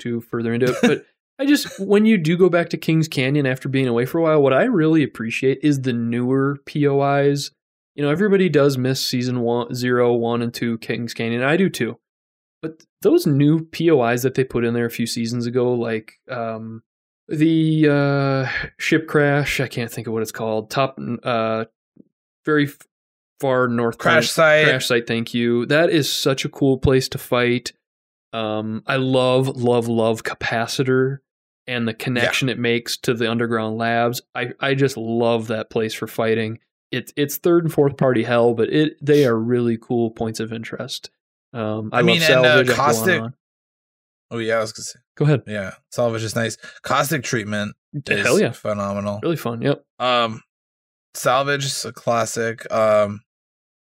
too further into it, but I just, when you do go back to King's Canyon after being away for a while, what I really appreciate is the newer P O Is. You know, everybody does miss season one, zero, one, and two King's Canyon. I do too. But those new P O Is that they put in there a few seasons ago, like um, the uh, ship crash, I can't think of what it's called. Top, uh, very f- far north. Crash site. Crash site, thank you. That is such a cool place to fight. Um, I love, love, love Capacitor and the connection yeah. it makes to the underground labs. I, I just love that place for fighting. it's it's third and fourth party hell, but it they are really cool points of interest. Um, I, I love mean, Salvage. And, uh, Caustic. Oh yeah, I was gonna say. Go ahead. Yeah, Salvage is nice. Caustic treatment is Hell yeah. phenomenal. Really fun. Yep. Um, Salvage is a classic. Um,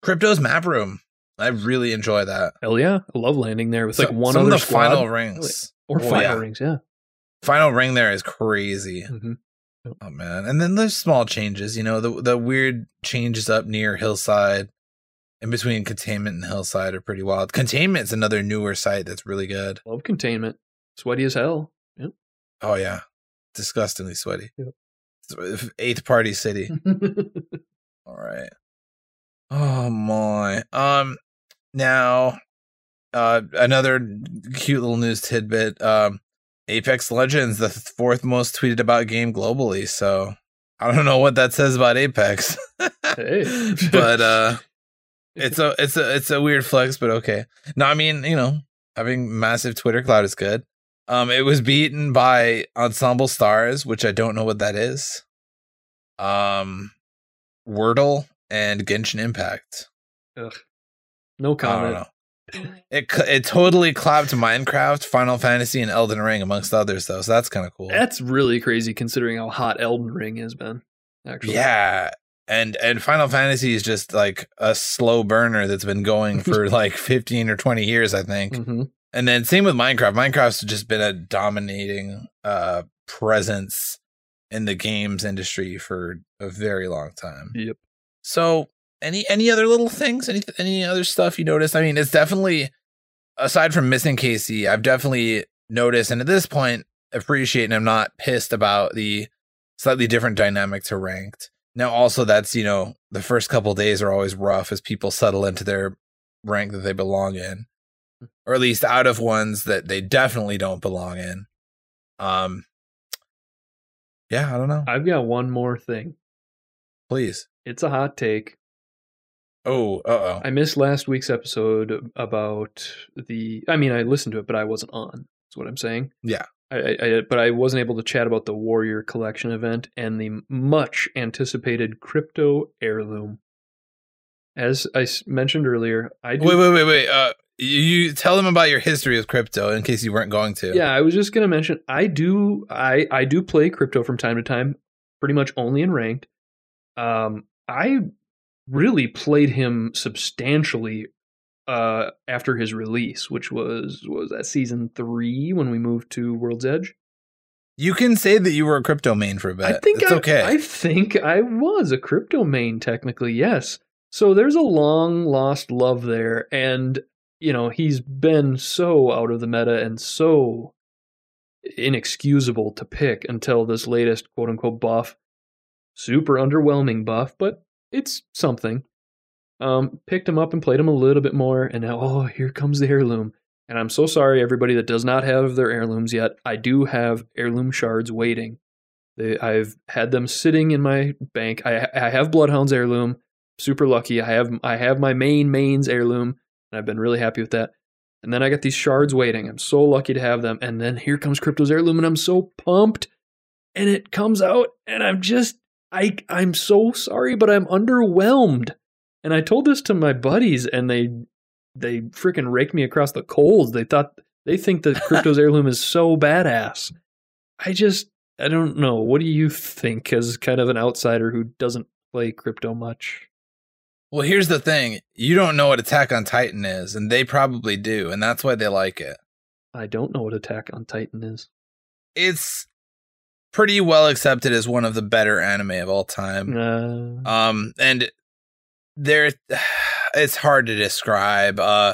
Crypto's map room. I really enjoy that. Hell yeah, I love landing there with so, like one some other of the squad. Final rings or oh, final yeah. rings. Yeah, final ring there is crazy. Mm-hmm. Oh man, and then there's small changes. You know, the the weird changes up near Hillside, in between Containment and Hillside are pretty wild. Containment's another newer site that's really good. Love Containment. Sweaty as hell. Yep. Oh yeah, disgustingly sweaty. Yep. Eighth party city. All right. Oh my. Um. Now, uh, another cute little news tidbit. Um. Apex Legends, the fourth most tweeted about game globally. So I don't know what that says about Apex, hey. but uh, it's a it's a it's a weird flex, but okay. No, I mean, you know, having massive Twitter clout is good. Um, it was beaten by Ensemble Stars, which I don't know what that is. Um, Wordle and Genshin Impact. Ugh. No comment. I don't know. It it totally clapped Minecraft, Final Fantasy, and Elden Ring, amongst others, though. So that's kind of cool. That's really crazy considering how hot Elden Ring has been. Actually, yeah, and and Final Fantasy is just like a slow burner that's been going for like fifteen or twenty years, I think. Mm-hmm. And then same with Minecraft. Minecraft's just been a dominating uh, presence in the games industry for a very long time. Yep. So. Any any other little things? Any any other stuff you noticed? I mean, it's definitely, aside from missing K C, I've definitely noticed, and at this point, appreciate and I'm not pissed about the slightly different dynamic to ranked. Now, also, that's, you know, the first couple of days are always rough as people settle into their rank that they belong in, or at least out of ones that they definitely don't belong in. Um, yeah, I don't know. I've got one more thing. Please. It's a hot take. Oh, uh-oh. I missed last week's episode about the... I mean, I listened to it, but I wasn't on. That's what I'm saying. Yeah. I, I, I, but I wasn't able to chat about the Warrior Collection event and the much-anticipated Crypto Heirloom. As I mentioned earlier, I do... Wait, wait, wait, wait. Uh, you, you tell them about your history of Crypto in case you weren't going to. Yeah, I was just going to mention, I do I, I do play Crypto from time to time, pretty much only in ranked. Um, I... really played him substantially uh, after his release, which was, what was that, season three when we moved to World's Edge? You can say that you were a Crypto main for a bit. I think it's I, okay. I think I was a Crypto main, technically, yes. So there's a long lost love there. And, you know, he's been so out of the meta and so inexcusable to pick until this latest quote unquote buff. Super underwhelming buff, but it's something. Um, picked him up and played him a little bit more, and now, oh, here comes the heirloom. And I'm so sorry, everybody that does not have their heirlooms yet. I do have heirloom shards waiting. They, I've had them sitting in my bank. I, I have Bloodhound's heirloom. Super lucky. I have I have my main main's heirloom, and I've been really happy with that. And then I got these shards waiting. I'm so lucky to have them. And then here comes Crypto's heirloom, and I'm so pumped. And it comes out, and I'm just... I, I'm so sorry, but I'm underwhelmed. And I told this to my buddies, and they they freaking raked me across the coals. They thought they think that Crypto's heirloom is so badass. I just, I don't know. What do you think as kind of an outsider who doesn't play Crypto much? Well, here's the thing. You don't know what Attack on Titan is, and they probably do, and that's why they like it. I don't know what Attack on Titan is. It's... pretty well accepted as one of the better anime of all time. Uh, um, and there, it's hard to describe. Uh,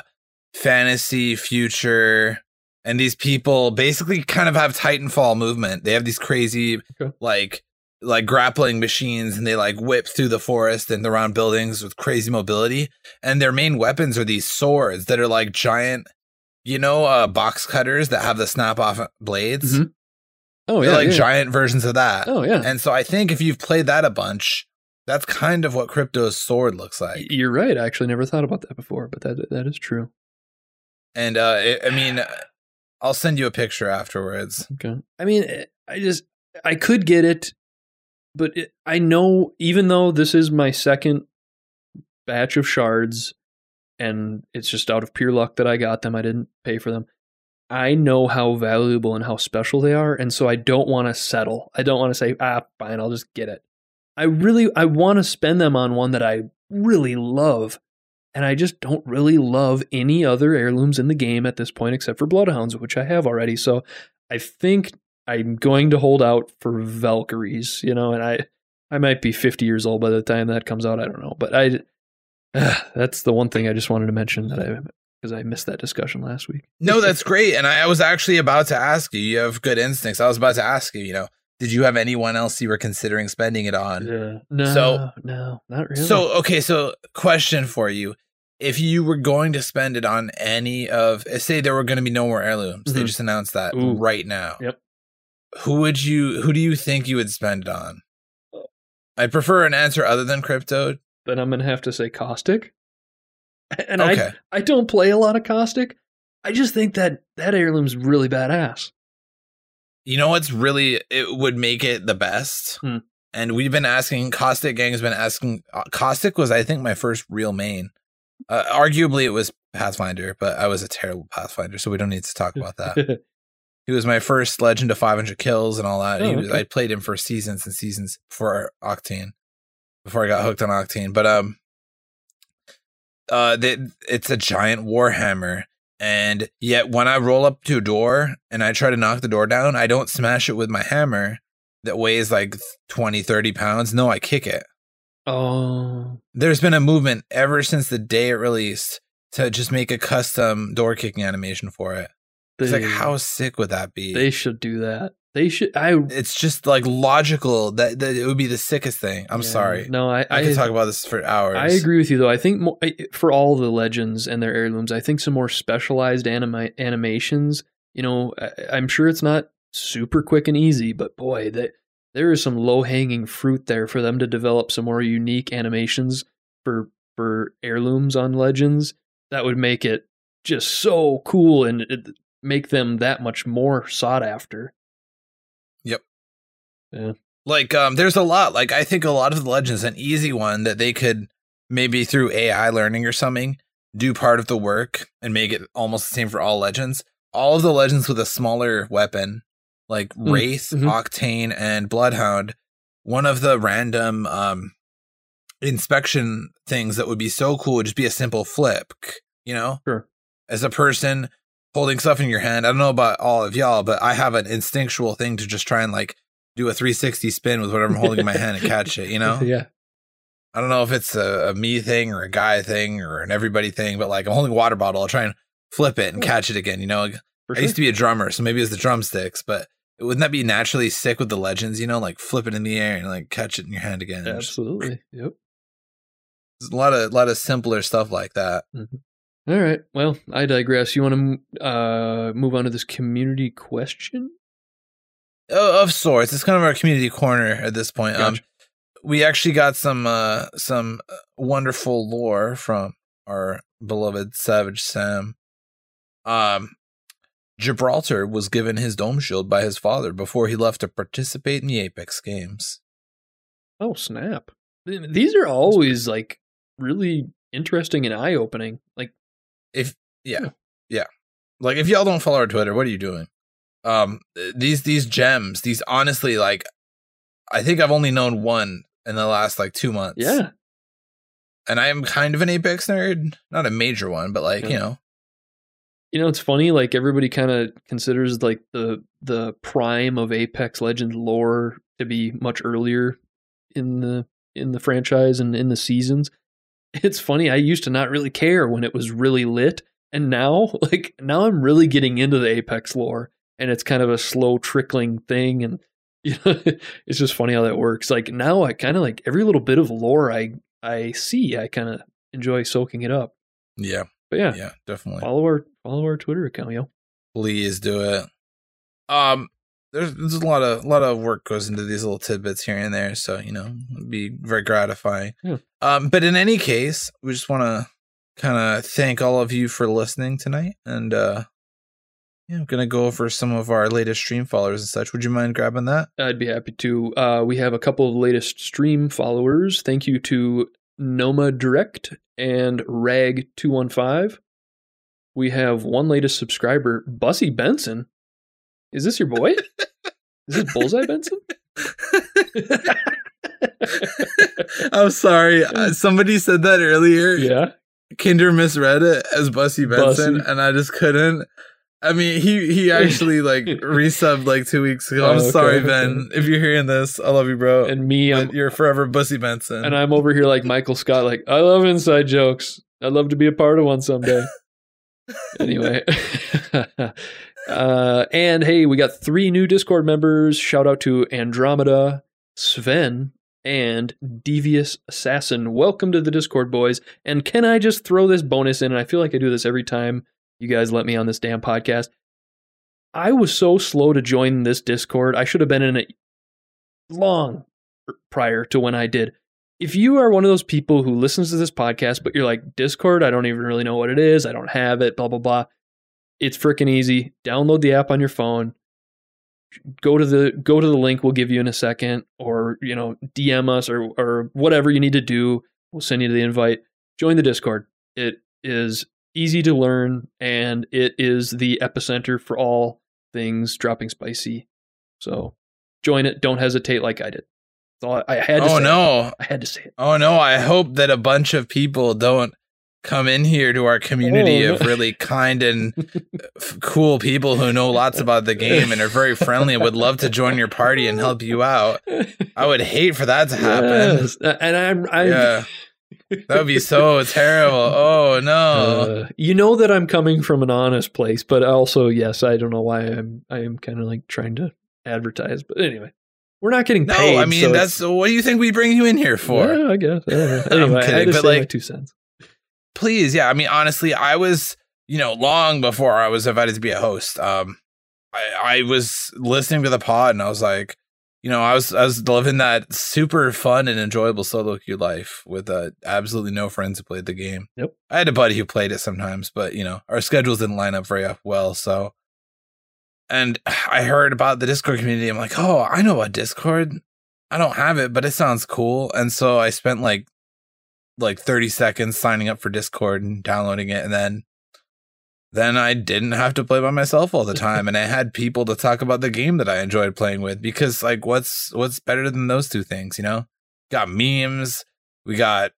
fantasy, future, and these people basically kind of have Titanfall movement. They have these crazy, okay. like, like grappling machines, and they like whip through the forest and around buildings with crazy mobility. And their main weapons are these swords that are like giant, you know, uh, box cutters that have the snap-off blades. Mm-hmm. Oh, yeah, like yeah. giant versions of that. Oh, yeah. And so I think if you've played that a bunch, that's kind of what Crypto's sword looks like. You're right. I actually never thought about that before, but that that is true. And uh, it, I mean, I'll send you a picture afterwards. Okay. I mean, I just, I could get it. But it, I know, even though this is my second batch of shards, and it's just out of pure luck that I got them, I didn't pay for them, I know how valuable and how special they are, and so I don't want to settle. I don't want to say, ah, fine, I'll just get it. I really, I want to spend them on one that I really love, and I just don't really love any other heirlooms in the game at this point except for Bloodhounds, which I have already, so I think I'm going to hold out for Valkyries, you know, and I I might be fifty years old by the time that comes out, I don't know, but I, uh, that's the one thing I just wanted to mention that I, because I missed that discussion last week. No, that's great, and I, I was actually about to ask you, you have good instincts, I was about to ask you, you know, did you have anyone else you were considering spending it on? Yeah. No, so, no, not really. So, okay, so question for you. If you were going to spend it on any of, say there were going to be no more heirlooms, mm-hmm. they just announced that Ooh. right now. Yep. Who would you, who do you think you would spend it on? I prefer an answer other than Crypto. Then I'm going to have to say Caustic. And okay. I, I don't play a lot of Caustic. I just think that that heirloom's really badass. You know what's really, it would make it the best? Hmm. And we've been asking, Caustic gang has been asking, Caustic was, I think, my first real main. Uh, arguably, it was Pathfinder, but I was a terrible Pathfinder, so we don't need to talk about that. He was my first Legend of five hundred kills and all that. Oh, he was, okay. I played him for seasons and seasons before Octane, before I got hooked on Octane. But um, uh, they, it's a giant Warhammer. And yet when I roll up to a door and I try to knock the door down, I don't smash it with my hammer that weighs like twenty, thirty pounds. No, I kick it. Oh. There's been a movement ever since the day it released to just make a custom door kicking animation for it. They, it's like, how sick would that be? They should do that. They should. I. It's just like logical that, that it would be the sickest thing. I'm yeah, sorry. No, I. I, I could talk about this for hours. I agree with you though. I think more, for all the legends and their heirlooms, I think some more specialized anima- animations. You know, I, I'm sure it's not super quick and easy, but boy, that there is some low hanging fruit there for them to develop some more unique animations for for heirlooms on legends. That would make it just so cool and it, make them that much more sought after. Yep. Yeah. Like, um, there's a lot. Like, I think a lot of the legends, an easy one that they could maybe through A I learning or something, do part of the work and make it almost the same for all legends. All of the legends with a smaller weapon, like mm. Wraith, mm-hmm. Octane, and Bloodhound, one of the random um, inspection things that would be so cool would just be a simple flip, you know? Sure. As a person holding stuff in your hand, I don't know about all of y'all, but I have an instinctual thing to just try and like do a three sixty spin with whatever I'm holding in my hand and catch it, you know? Yeah. I don't know if it's a, a me thing or a guy thing or an everybody thing, but like I'm holding a water bottle, I'll try and flip it and catch it again, you know? For I sure. used to be a drummer, so maybe it's the drumsticks, but wouldn't that be naturally sick with the legends, you know? Like flip it in the air and like catch it in your hand again. Absolutely. Yep. There's a lot of, lot of simpler stuff like that. Mm-hmm. All right. Well, I digress. You want to uh, move on to this community question? Oh, of sorts. It's kind of our community corner at this point. Gotcha. Um, we actually got some uh, some wonderful lore from our beloved Savage Sam. Um, Gibraltar was given his dome shield by his father before he left to participate in the Apex games. Oh, snap. These are always like really interesting and eye-opening. Like, If yeah, yeah, like if y'all don't follow our Twitter, what are you doing? Um, these these gems, these honestly, like, I think I've only known one in the last like two months. Yeah, and I am kind of an Apex nerd, not a major one, but like yeah. you know, you know, it's funny. Like everybody kind of considers like the the prime of Apex Legends lore to be much earlier in the in the franchise and in the seasons. It's funny, I used to not really care when it was really lit, and now, like, now I'm really getting into the Apex lore, and it's kind of a slow trickling thing, and, you know, it's just funny how that works. Like, now I kind of, like, every little bit of lore I I see, I kind of enjoy soaking it up. Yeah. But yeah. Yeah, definitely. Follow our, follow our Twitter account, yo. Please do it. Um, there's, there's a lot of a lot of work goes into these little tidbits here and there, so you know, it'd be very gratifying. Yeah. Um, but in any case, we just want to kind of thank all of you for listening tonight, and uh, Yeah, I'm going to go over some of our latest stream followers and such. Would you mind grabbing that? I'd be happy to. Uh, we have a couple of latest stream followers. Thank you to Noma Direct and Rag two one five. We have one latest subscriber, Bussy Benson. Is this your boy? Is this Bullseye Benson? I'm sorry. Uh, somebody said that earlier. Yeah. Kinder misread it as Bussy Benson, Bussy. and I just couldn't. I mean, he, he actually, like, resubbed, like, two weeks ago. Oh, I'm okay, sorry, okay. Ben. If you're hearing this, I love you, bro. And me, I'm, you're forever Bussy Benson. And I'm over here like Michael Scott, like, I love inside jokes. I'd love to be a part of one someday. Anyway. uh, and, hey, we got three new Discord members. Shout out to Andromeda, Sven, and Devious Assassin. Welcome to the Discord, boys. And can I just throw this bonus in? And I feel like I do this every time you guys let me on this damn podcast. I was so slow to join this Discord. I should have been in it long prior to when I did. If you are one of those people who listens to this podcast, but you're like, Discord, I don't even really know what it is. I don't have it, blah, blah, blah. It's freaking easy. Download the app on your phone. Go to the go to the link we'll give you in a second, or, you know, D M us or or whatever you need to do. We'll send you the invite. Join the Discord. It is easy to learn, and it is the epicenter for all things Dropping Spicy. So join it. Don't hesitate like I did. So I had to oh, say no. it. I had to say it. Oh, no. I hope that a bunch of people don't come in here to our community oh, no. of really kind and f- cool people who know lots about the game and are very friendly and would love to join your party and help you out. I would hate for that to happen. Yes. And I'm... I'm yeah. That would be so terrible. Oh, no. Uh, you know that I'm coming from an honest place, but also, yes, I don't know why I'm I am kind of like trying to advertise. But anyway, we're not getting no, paid. No, I mean, so that's what do you think we bring you in here for? Yeah, I guess. I don't know. Anyway, I'm kidding, I had to but say like, my two cents. Please. Yeah. I mean, honestly, I was, you know, long before I was invited to be a host. Um, I, I was listening to the pod and I was like, you know, I was I was living that super fun and enjoyable solo queue life with uh, absolutely no friends who played the game. Yep. I had a buddy who played it sometimes, but, you know, our schedules didn't line up very well. So, and I heard about the Discord community. I'm like, oh, I know about Discord. I don't have it, but it sounds cool. And so I spent like like thirty seconds signing up for Discord and downloading it, and then. Then I didn't have to play by myself all the time, and I had people to talk about the game that I enjoyed playing with, because, like, what's what's better than those two things, you know? Got memes, we got,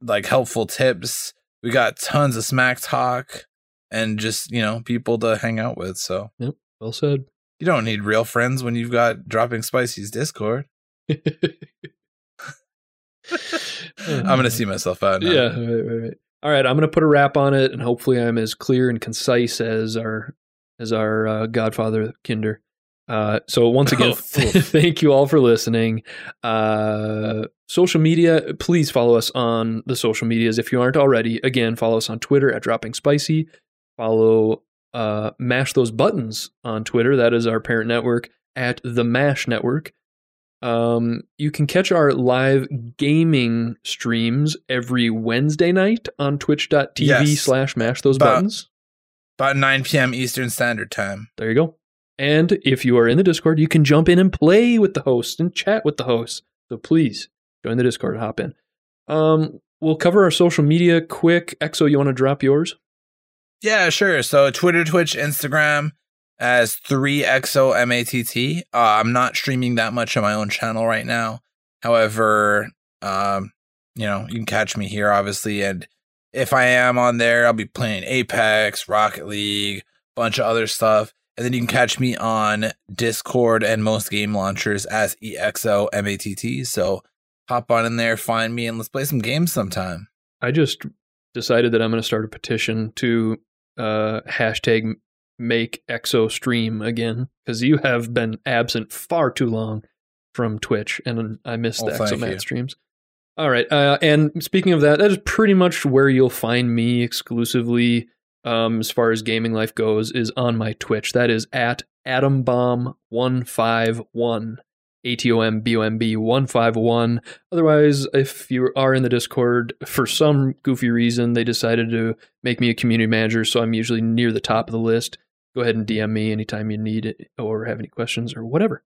like, helpful tips, we got tons of smack talk, and just, you know, people to hang out with, so. Yep, well said. You don't need real friends when you've got Dropping Spicy's Discord. I'm going to see myself out now. Yeah, right, right, right. All right, I'm going to put a wrap on it, and hopefully I'm as clear and concise as our as our uh, Godfather Kinder. Uh, so once again, oh, thank you all for listening. Uh, social media, please follow us on the social medias if you aren't already. Again, follow us on Twitter at Dropping Spicy. Follow uh, Mash Those Buttons on Twitter. That is our parent network at the Mash Network. Um, you can catch our live gaming streams every Wednesday night on twitch dot t v yes. slash mash those about, buttons. About nine p.m. Eastern Standard Time. There you go. And if you are in the Discord, you can jump in and play with the host and chat with the host. So please join the Discord, hop in. Um, we'll cover our social media quick. Exo, you want to drop yours? Yeah, sure. So Twitter, Twitch, Instagram. As three X O M A T T. Uh, I'm not streaming that much on my own channel right now. However, um, you know, you can catch me here, obviously. And if I am on there, I'll be playing Apex, Rocket League, bunch of other stuff. And then you can catch me on Discord and most game launchers as E X O M A T T. So hop on in there, find me, and let's play some games sometime. I just decided that I'm going to start a petition to uh, hashtag... make Exo stream again, because you have been absent far too long from Twitch, and I missed oh, the ExoMatt streams. All right, uh, and speaking of that, that is pretty much where you'll find me exclusively um, as far as gaming life goes, is on my Twitch. That is at Adam Bomb one five one, A T O M B O M B one five one. Otherwise, if you are in the Discord, for some goofy reason, they decided to make me a community manager, so I'm usually near the top of the list. go ahead and D M me anytime you need it or have any questions or whatever.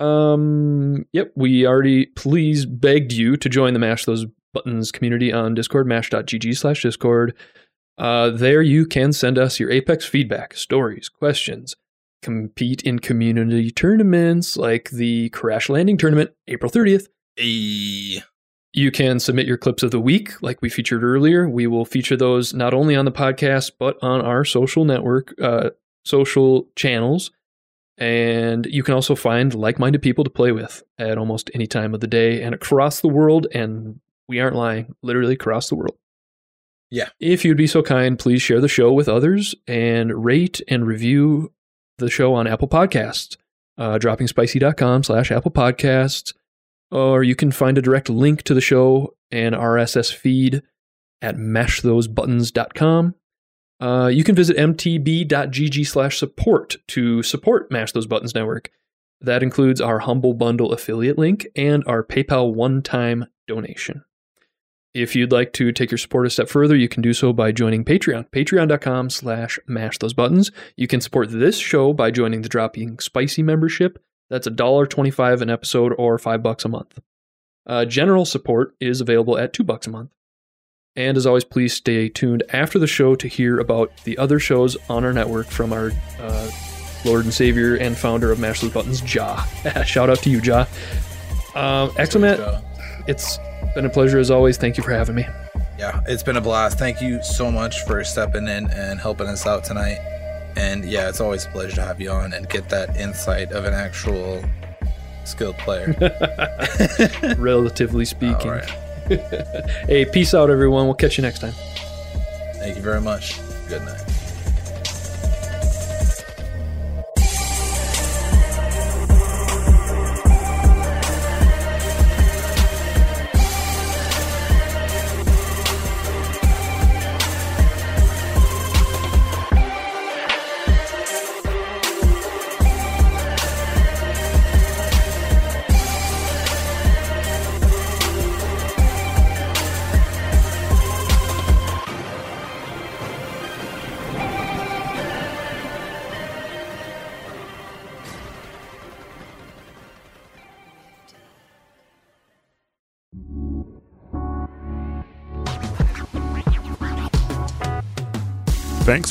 Um, yep, we already please begged you to join the Mash Those Buttons community on Discord, mash dot g g slash discord. Uh, there you can send us your Apex feedback, stories, questions, compete in community tournaments like the Crash Landing Tournament, April thirtieth. Hey. You can submit your clips of the week like we featured earlier. We will feature those not only on the podcast, but on our social network, uh, social channels. And you can also find like-minded people to play with at almost any time of the day and across the world. And we aren't lying, literally across the world. Yeah. If you'd be so kind, please share the show with others and rate and review the show on Apple Podcasts, uh, dropping spicy dot com slash Apple Podcasts. Or you can find a direct link to the show and R S S feed at mash those buttons dot com. Uh, you can visit m t b dot g g slash support to support Mash Those Buttons Network. That includes our Humble Bundle affiliate link and our PayPal one-time donation. If you'd like to take your support a step further, you can do so by joining Patreon, patreon dot com slash mash those buttons. You can support this show by joining the Dropping Spicy membership. That's one dollar and twenty-five cents an episode or five bucks a month. Uh, general support is available at two bucks a month. And as always, please stay tuned after the show to hear about the other shows on our network from our uh, Lord and Savior and founder of Mash Those Buttons, Ja. Shout out to you, Ja. Um, ExoMatt, it's been a pleasure as always. Thank you for having me. Yeah, it's been a blast. Thank you so much for stepping in and helping us out tonight. And yeah, it's always a pleasure to have you on and get that insight of an actual skilled player. Relatively speaking. All right. Hey, peace out, everyone. We'll catch you next time. Thank you very much. Good night. Thanks